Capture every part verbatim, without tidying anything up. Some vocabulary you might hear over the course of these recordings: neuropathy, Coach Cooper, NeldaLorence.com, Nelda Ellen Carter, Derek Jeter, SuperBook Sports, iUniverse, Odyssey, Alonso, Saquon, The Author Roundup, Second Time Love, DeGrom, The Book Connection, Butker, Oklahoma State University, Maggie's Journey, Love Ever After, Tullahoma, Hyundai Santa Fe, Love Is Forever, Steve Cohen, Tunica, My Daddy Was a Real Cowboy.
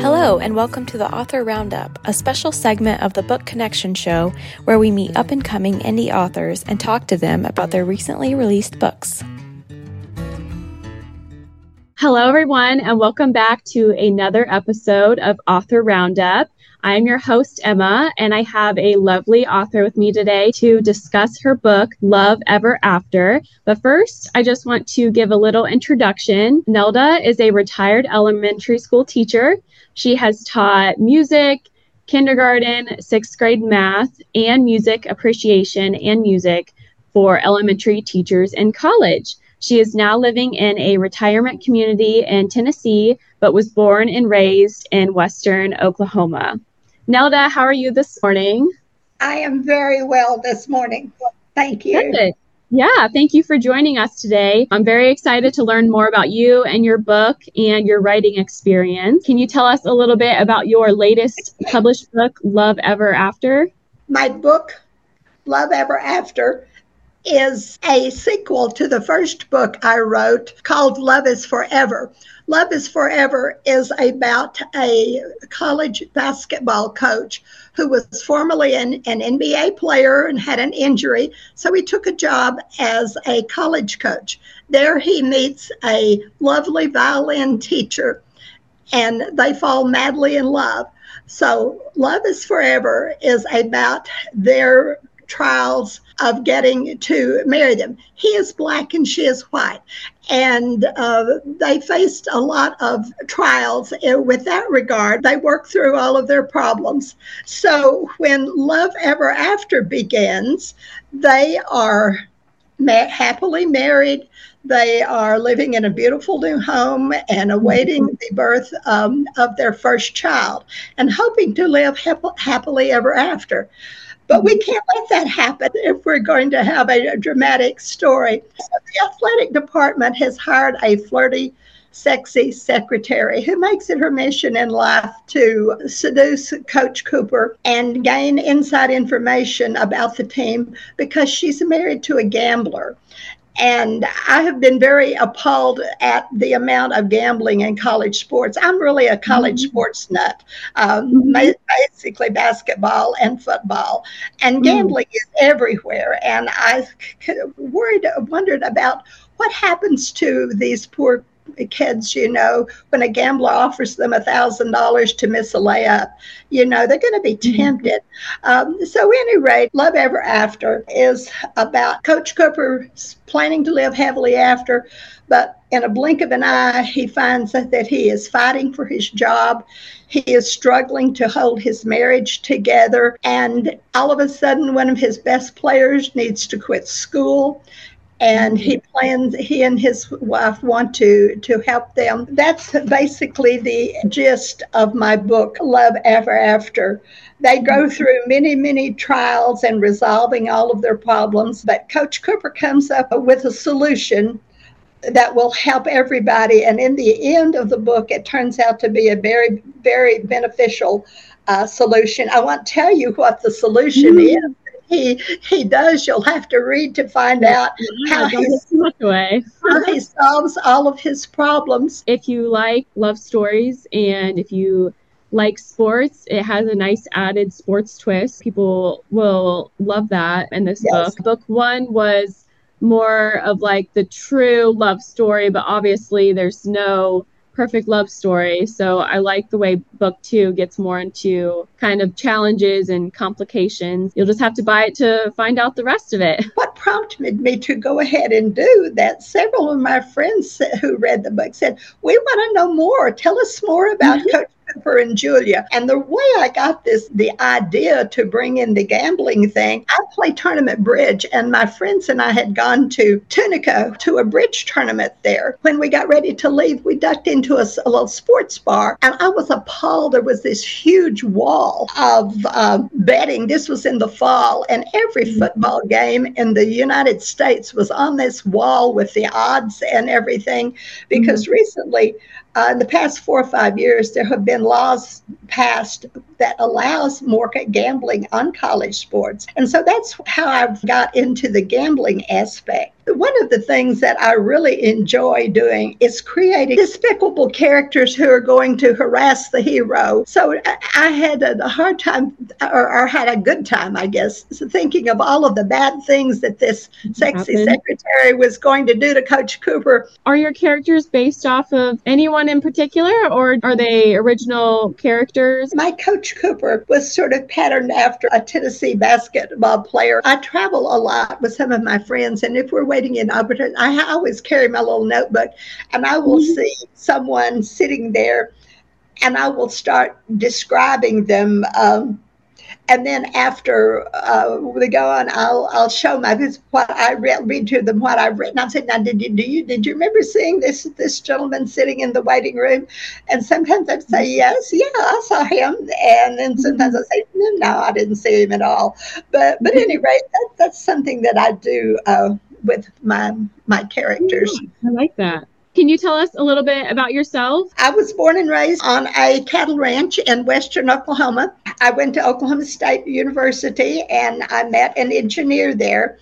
Hello and welcome to The Author Roundup, a special segment of the Book Connection show where we meet up-and-coming indie authors and talk to them about their recently released books. Hello everyone and welcome back to another episode of Author Roundup. I'm your host, Emma, and I have a lovely author with me today to discuss her book, Love Ever After. But first, I just want to give a little introduction. Nelda is a retired elementary school teacher. She has taught music, kindergarten, sixth grade math, and music appreciation and music for elementary teachers in college. She is now living in a retirement community in Tennessee, but was born and raised in Western Oklahoma. Nelda, how are you this morning? I am very well this morning. Thank you. Good. Yeah, thank you for joining us today. I'm very excited to learn more about you and your book and your writing experience. Can you tell us a little bit about your latest published book, Love Ever After? My book, Love Ever After, is a sequel to the first book I wrote called Love Is Forever. Love Is Forever is about a college basketball coach who was formerly an, an N B A player and had an injury, so he took a job as a college coach. There he meets a lovely violin teacher, and they fall madly in love. So Love Is Forever is about their trials of getting to marry them. He is black and she is white. And uh, they faced a lot of trials with that regard. They worked through all of their problems. So when Love Ever After begins, they are ma- happily married. They are living in a beautiful new home and awaiting the birth um, of their first child and hoping to live hap- happily ever after. But we can't let that happen if we're going to have a dramatic story. So the athletic department has hired a flirty, sexy secretary who makes it her mission in life to seduce Coach Cooper and gain inside information about the team because she's married to a gambler. And I have been very appalled at the amount of gambling in college sports. I'm really a college mm-hmm. sports nut, um, mm-hmm. basically basketball and football. And gambling mm-hmm. is everywhere. And I worried, wondered about what happens to these poor kids, you know, when a gambler offers them one thousand dollars to miss a layup. You know, they're going to be tempted. Um, so at any rate, Love Ever After is about Coach Cooper planning to live happily after, but in a blink of an eye, he finds that, that he is fighting for his job. He is struggling to hold his marriage together. And all of a sudden, one of his best players needs to quit school. And he plans, he and his wife want to, to help them. That's basically the gist of my book, Love Ever After. They go through many, many trials and resolving all of their problems. But Coach Cooper comes up with a solution that will help everybody. And in the end of the book, it turns out to be a very, very beneficial uh, solution. I won't tell you what the solution mm-hmm. is. He he does. You'll have to read to find out how he, how he solves all of his problems. If you like love stories and if you like sports, it has a nice added sports twist. People will love that in this yes. book. Book one was more of like the true love story, but obviously there's no perfect love story. So I like the way book two gets more into kind of challenges and complications. You'll just have to buy it to find out the rest of it. What prompted me to go ahead and do that, several of my friends who read the book said, we want to know more. Tell us more about mm-hmm. Coach Cooper and Julia. And the way I got this, the idea to bring in the gambling thing, I play tournament bridge, and my friends and I had gone to Tunica to a bridge tournament there. When we got ready to leave, we ducked into a, a little sports bar, and I was appalled. There was this huge wall of uh, betting. This was in the fall, and every football game in the United States was on this wall with the odds and everything, because mm-hmm. recently, Uh, in the past four or five years, there have been laws passed that allows more gambling on college sports. And so that's how I've got into the gambling aspect. One of the things that I really enjoy doing is creating despicable characters who are going to harass the hero. So I had a hard time, or, or had a good time, I guess, thinking of all of the bad things that this sexy Happen. secretary was going to do to Coach Cooper. Are your characters based off of anyone in particular, or are they original characters? My Coach Cooper was sort of patterned after a Tennessee basketball player. I travel a lot with some of my friends, and if we're waiting in opportunity, I always carry my little notebook, and I will mm-hmm. see someone sitting there, and I will start describing them. Um, and then after uh, we go on, I'll I'll show my this what I read, read to them what I've written. I'm saying, now did you do you did you remember seeing this this gentleman sitting in the waiting room? And sometimes I'd say yes, yeah, I saw him, and then sometimes I'd say no, no, I didn't see him at all. But but anyway, that, that's something that I do. Uh, with my my characters. I like that. Can you tell us a little bit about yourself? I was born and raised on a cattle ranch in western Oklahoma. I went to Oklahoma State University, and I met an engineer there.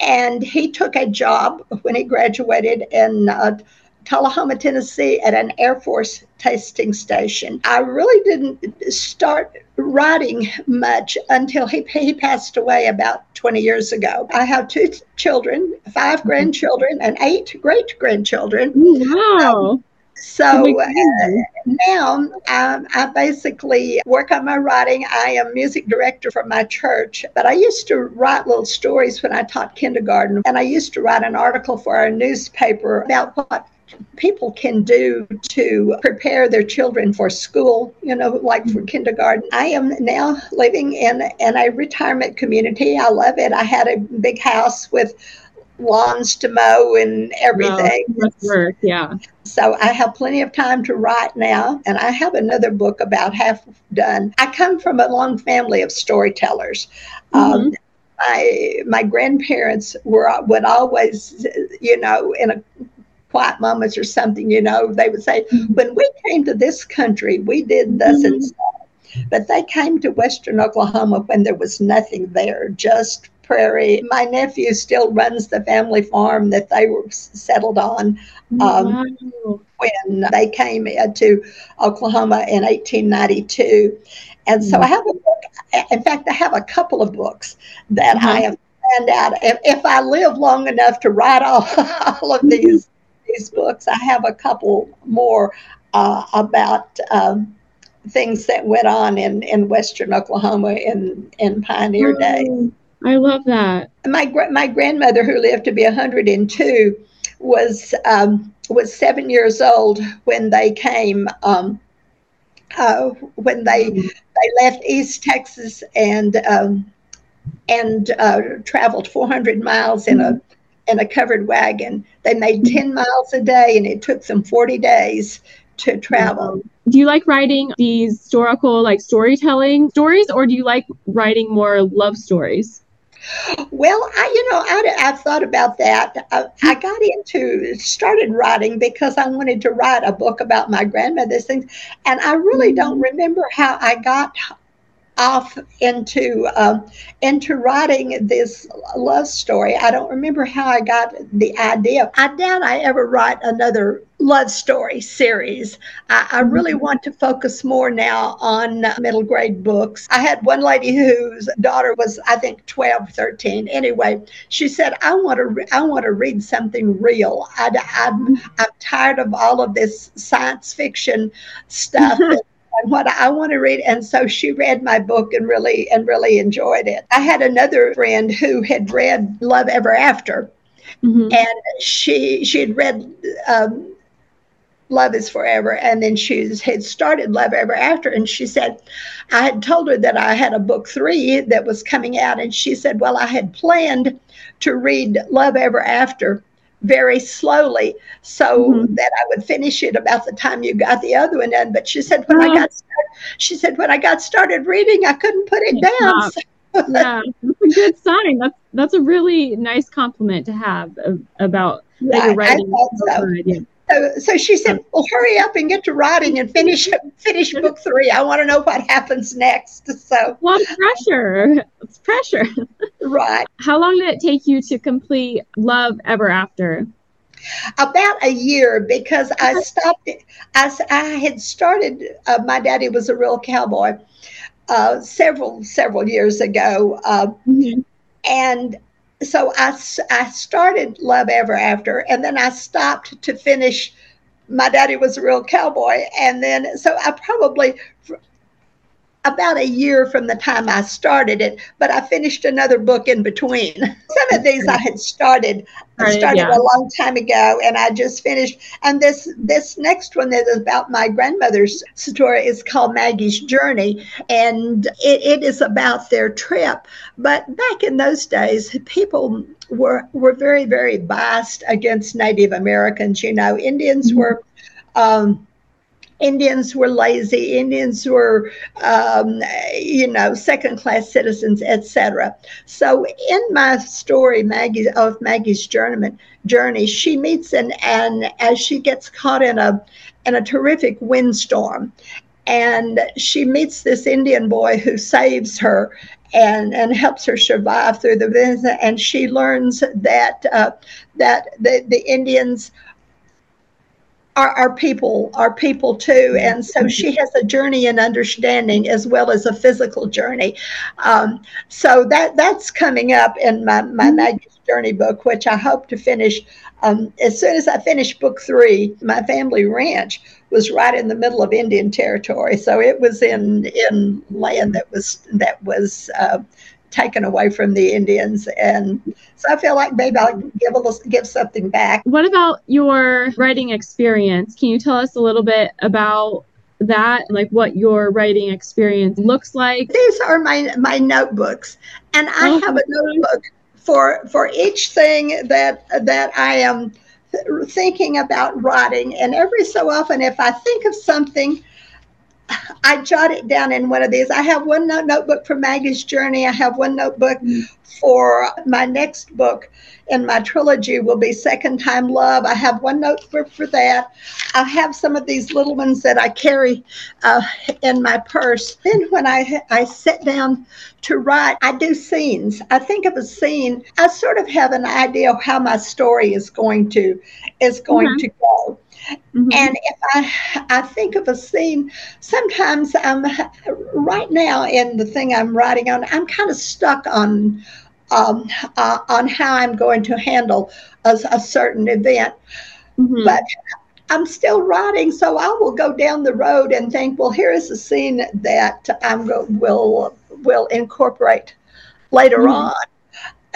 And he took a job when he graduated in uh, Tullahoma, Tennessee, at an Air Force tasting station. I really didn't start writing much until he he passed away about twenty years ago. I have two t- children, five mm-hmm. grandchildren, and eight great-grandchildren. Wow. Um, so uh, now um, I basically work on my writing. I am music director for my church, but I used to write little stories when I taught kindergarten, and I used to write an article for our newspaper about what people can do to prepare their children for school, you know, like for kindergarten. I am now living in, in a retirement community. I love it. I had a big house with lawns to mow and everything. Wow, that's work, yeah. So I have plenty of time to write now, and I have another book about half done. I come from a long family of storytellers. Mm-hmm. Um, my, my grandparents were would always, you know, in a quiet moments or something, you know, they would say, when we came to this country, we did this mm-hmm. and so. But they came to western Oklahoma when there was nothing there, just prairie. My nephew still runs the family farm that they were settled on um, wow. when they came to Oklahoma in eighteen ninety-two. And mm-hmm. so I have a book. In fact, I have a couple of books that mm-hmm. I have found out. If, if I live long enough to write all, all of these these books, I have a couple more uh, about um, things that went on in, in western Oklahoma in, in pioneer oh, days. I love that. My my grandmother, who lived to be one hundred two, was um, was seven years old when they came. Um, uh, when they mm-hmm. they left East Texas and um, and uh, traveled four hundred miles mm-hmm. in a in a covered wagon. They made ten miles a day, and it took them forty days to travel. Do you like writing these historical, like storytelling stories, or do you like writing more love stories? Well, I, you know, I, I've thought about that. I, I got into, started writing because I wanted to write a book about my grandmother's things. And I really don't remember how I got off into um, into writing this love story. I don't remember how I got the idea. I doubt I ever write another love story series. I, I really want to focus more now on middle grade books. I had one lady whose daughter was, I think, twelve, thirteen. Anyway, she said, I want to re- I want to read something real. I, I'm, I'm tired of all of this science fiction stuff. And what I want to read. And so she read my book and really and really enjoyed it. I had another friend who had read Love Ever After, mm-hmm. and she she had read um, Love Is Forever, and then she had started Love Ever After, and she said, I had told her that I had a book three that was coming out, and she said, well, I had planned to read Love Ever After very slowly so mm-hmm. that I would finish it about the time you got the other one done. But she said, when oh. I got started, she said, when I got started reading, I couldn't put it it's down. So yeah, that's a good sign. That's, that's a really nice compliment to have about right. that you're writing. I thought so. So, so she said, well, hurry up and get to writing and finish finish book three. I want to know what happens next. So, well, pressure. It's pressure. Right. How long did it take you to complete Love Ever After? About a year, because I stopped. I, I had started uh, My Daddy Was a Real Cowboy uh, several, several years ago. Uh, mm-hmm. And so I, I started Love Ever After, and then I stopped to finish My Daddy Was a Real Cowboy. And then, so I probably, about a year from the time I started it, but I finished another book in between. Some of these I had started, I started yeah. a long time ago, and I just finished. And this this next one that is about my grandmother's story is called Maggie's Journey, and it, it is about their trip. But back in those days, people were were very, very biased against Native Americans. You know, Indians mm-hmm. were. Um, Indians were lazy, Indians were, um, you know, second-class citizens, et cetera. So in my story, Maggie, of Maggie's Journey, she meets an, and as she gets caught in a, in a terrific windstorm, and she meets this Indian boy who saves her and, and helps her survive through the winter, and she learns that, uh, that the, the Indians Our, our people, our people too. And so she has a journey in understanding as well as a physical journey. Um, so that that's coming up in my, my Maggie's Journey book, which I hope to finish. Um, as soon as I finish book three, my family ranch was right in the middle of Indian territory. So it was in, in land that was, that was, uh, taken away from the Indians. And so I feel like maybe I'll give, a little, give something back. What about your writing experience? Can you tell us a little bit about that, like what your writing experience looks like? These are my, my notebooks. And I oh, have a notebook for for each thing that that I am th- thinking about writing. And every so often, if I think of something, I jot it down in one of these. I have one note- notebook for Maggie's Journey. I have one notebook mm-hmm. for my next book in my trilogy will be Second Time Love. I have one notebook for that. I have some of these little ones that I carry uh, in my purse. Then when I, I sit down to write, I do scenes. I think of a scene. I sort of have an idea of how my story is going to, is going mm-hmm. to go. Mm-hmm. And if I, I think of a scene, sometimes I'm right now in the thing I'm writing on, I'm kind of stuck on um, uh, on how I'm going to handle a, a certain event. Mm-hmm. But I'm still writing, so I will go down the road and think, well, here is a scene that I'm go- will will incorporate later mm-hmm. on.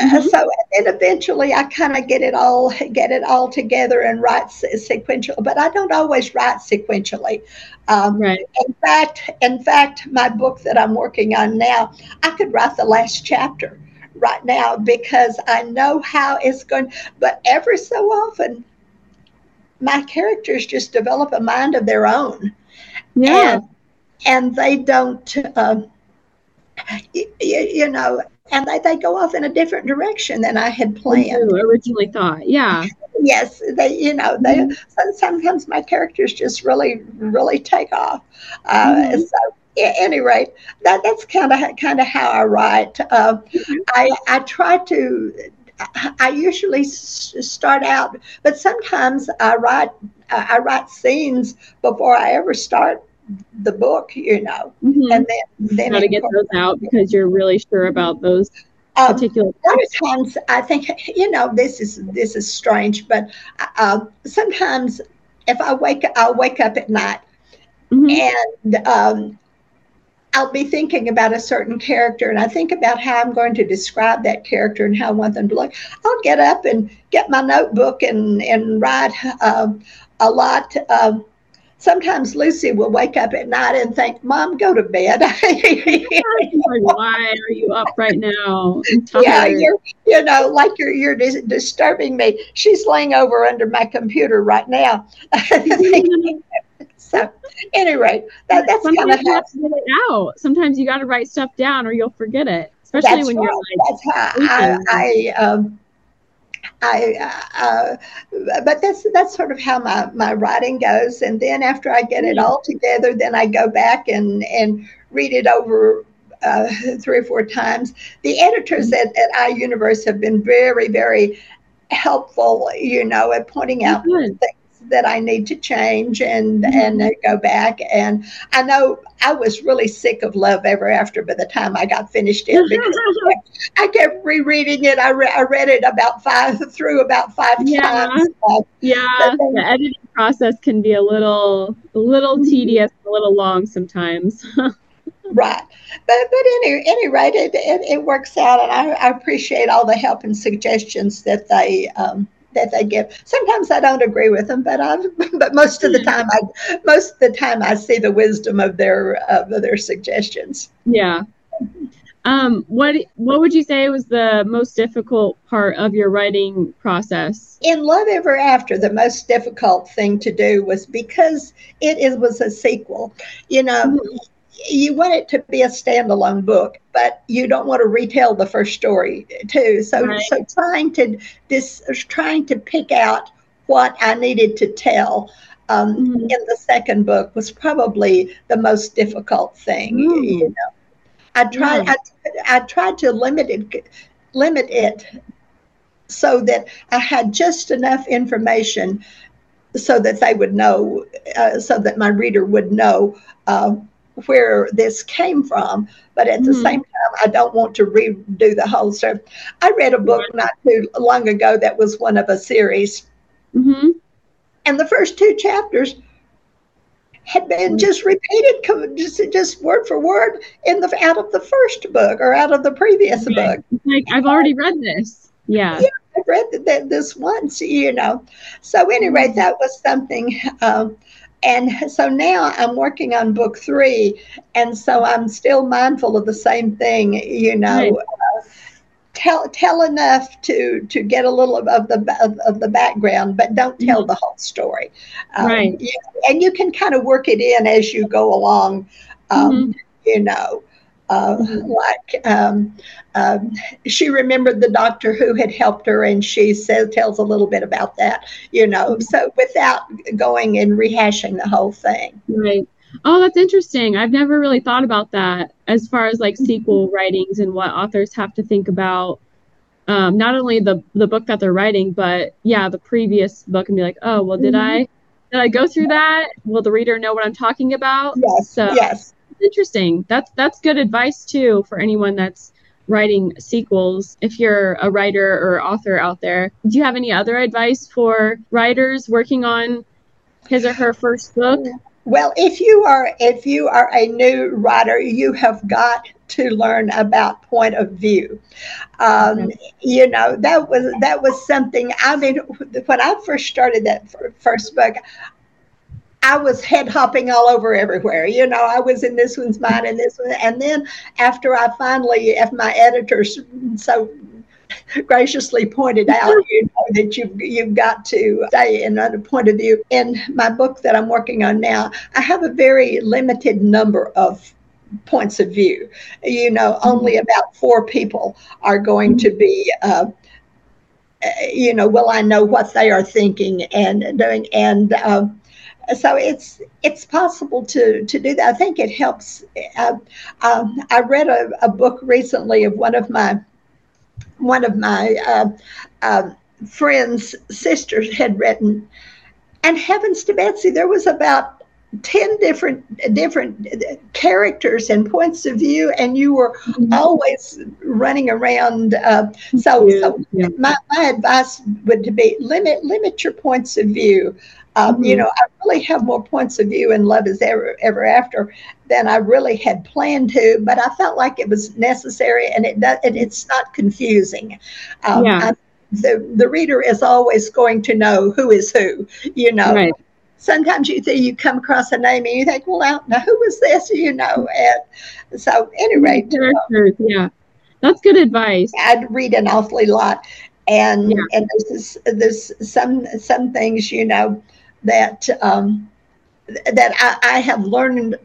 Mm-hmm. So and eventually I kind of get it all get it all together and write sequentially, but I don't always write sequentially. Um, right. In fact, in fact, my book that I'm working on now, I could write the last chapter right now because I know how it's going. But every so often, my characters just develop a mind of their own. Yeah. And, and they don't, uh, y- y- you know. And they, they go off in a different direction than I had planned. I originally thought, yeah. Yes, they, you know, they. Mm-hmm. Sometimes my characters just really, really take off. Uh, mm-hmm. So, at any rate, that that's kind of kind of how I write. Uh, mm-hmm. I I try to. I usually start out, but sometimes I write I write scenes before I ever start the book, you know, mm-hmm. and then then got to get those out because you're really sure about those um, particular. Sometimes I think, you know, this is this is strange, but uh, sometimes if I wake, I'll wake up at night, mm-hmm. and um, I'll be thinking about a certain character, and I think about how I'm going to describe that character and how I want them to look. I'll get up and get my notebook and and write uh, a lot of. Sometimes Lucy will wake up at night and think, Mom, go to bed. Why are you up right now? Yeah, you're, you know, like you're you're dis- disturbing me. She's laying over under my computer right now. So anyway, that, that's kind of how it out. Sometimes you got to write stuff down or you'll forget it, especially when right. you're like, that's how I, I, um, I, uh, but that's, that's sort of how my, my writing goes. And then after I get it all together, then I go back and, and read it over uh, three or four times. The editors at, at iUniverse have been very, very helpful, you know, at pointing out mm-hmm. things that I need to change and, mm-hmm. and go back. And I know I was really sick of Love Ever After by the time I got finished it, because I kept rereading it. I, re- I read it about five through about five yeah. times. Uh, yeah, then, the editing process can be a little, a little mm-hmm. tedious, a little long sometimes. Right. But but any any rate, it, it, it works out, and I, I appreciate all the help and suggestions that they um, that they give. Sometimes I don't agree with them, but I but most of the time I most of the time I see the wisdom of their of their suggestions. Yeah. Um, what what would you say was the most difficult part of your writing process? In Love Ever After, the most difficult thing to do was, because it, it was a sequel, you know. Mm-hmm. You want it to be a standalone book, but you don't want to retell the first story too. So, right. so trying to this, trying to pick out what I needed to tell um, mm-hmm. in the second book was probably the most difficult thing. Mm-hmm. You know, I tried, yeah. I, I tried to limit it, limit it, so that I had just enough information, so that they would know, uh, so that my reader would know. Uh, where this came from, but at the mm. same time, I don't want to redo the whole story. I read a book not too long ago that was one of a series, mm-hmm. and the first two chapters had been just repeated, just, just word for word, in the out of the first book or out of the previous okay. book. It's like, I've already read this. Yeah, yeah, I've read that this once, you know. So anyway, that was something. Um, And so now I'm working on book three, and so I'm still mindful of the same thing, you know, right. uh, tell tell enough to, to get a little of, of the of, of the background, but don't tell mm-hmm. the whole story. Um, right. You know, and you can kind of work it in as you go along, um, mm-hmm. you know. Uh, mm-hmm. Like um, um, she remembered the doctor who had helped her, and she says tells a little bit about that, you know. Mm-hmm. So without going and rehashing the whole thing. Right. Oh, that's interesting. I've never really thought about that, as far as like mm-hmm. sequel writings and what authors have to think about. Um, not only the the book that they're writing, but yeah, the previous book, and be like, oh, well, did mm-hmm. I did I go through that? Will the reader know what I'm talking about? Yes. So, yes. Interesting. That's that's good advice too for anyone that's writing sequels. If you're a writer or author out there, do you have any other advice for writers working on his or her first book? Well, if you are if you are a new writer, you have got to learn about point of view. Um, you know, that was that was something. I mean, when I first started that first book, I was head hopping all over everywhere. You know, I was in this one's mind and this one. And then after I finally, if my editors so graciously pointed out, you know, that you've, you've got to stay in another point of view. In my book that I'm working on now, I have a very limited number of points of view. You know, only about four people are going to be uh, you know, will I know what they are thinking and doing. And uh, so it's it's possible to, to do that. I think it helps. Uh, um, I read a, a book recently of one of my one of my uh, uh, friends' sisters had written, and heavens to Betsy, there was about ten different different characters and points of view, and you were mm-hmm. always running around. Uh, so, yeah, so yeah. My, my advice would be limit limit your points of view. Um, mm-hmm. You know, I really have more points of view in Love Is Ever, Ever After than I really had planned to, but I felt like it was necessary, and it does, and it's not confusing. Um, yeah. I, the the reader is always going to know who is who, you know. Right. Sometimes you think you come across a name and you think, well, I don't know, who was this, you know. And so, anyway. Characters, um, yeah. That's good advice. I'd read an awfully lot, and yeah. and there's, there's some some things, you know, that um, that I, I have learned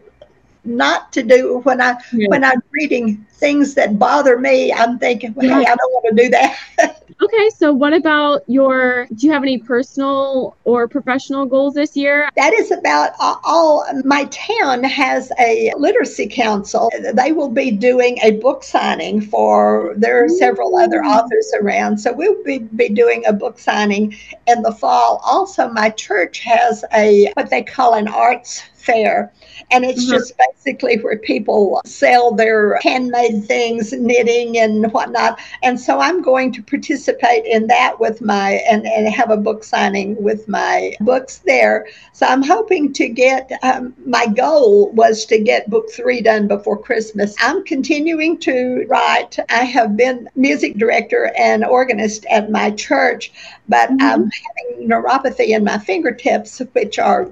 not to do when I yeah. when I'm reading things that bother me. I'm thinking, well, yeah. hey, I don't want to do that. Okay, so what about your, do you have any personal or professional goals this year? That is about all. My town has a literacy council. They will be doing a book signing for, there are several other authors around, so we'll be, be doing a book signing in the fall. Also, my church has a, what they call an arts fair, and it's mm-hmm. just basically where people sell their handmade things, knitting and whatnot. And so I'm going to participate in that with my and, and have a book signing with my books there. So I'm hoping to get um, my goal was to get book three done before Christmas. I'm continuing to write. I have been music director and organist at my church, but mm-hmm. I'm having neuropathy in my fingertips, which are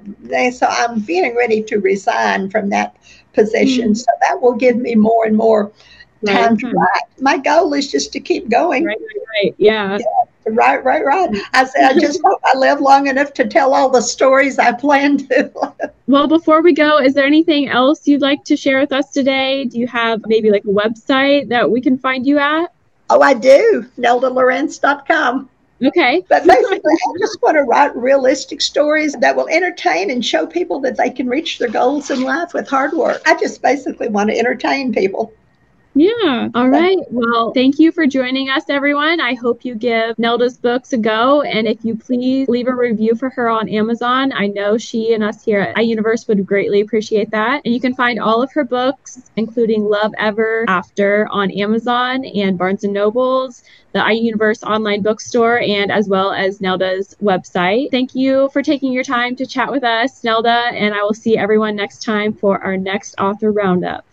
so I'm feeling ready to resign from that position. Mm-hmm. So that will give me more and more time to write. My goal is just to keep going. Right, right, right. Yeah. yeah. Right, right, right. I said, I just hope I live long enough to tell all the stories I plan to. Well, before we go, is there anything else you'd like to share with us today? Do you have maybe like a website that we can find you at? Oh, I do. Nelda Lorence dot com. Okay. But basically, I just want to write realistic stories that will entertain and show people that they can reach their goals in life with hard work. I just basically want to entertain people. Yeah. All right. Well, thank you for joining us, everyone. I hope you give Nelda's books a go. And if you please leave a review for her on Amazon, I know she and us here at iUniverse would greatly appreciate that. And you can find all of her books, including Love Ever After, on Amazon and Barnes and Noble's, the iUniverse online bookstore, and as well as Nelda's website. Thank you for taking your time to chat with us, Nelda, and I will see everyone next time for our next Author Roundup.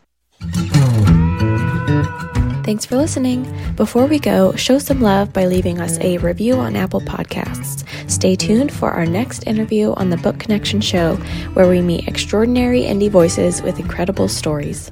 Thanks for listening. Before we go, show some love by leaving us a review on Apple Podcasts. Stay tuned for our next interview on the Book Connection show, where we meet extraordinary indie voices with incredible stories.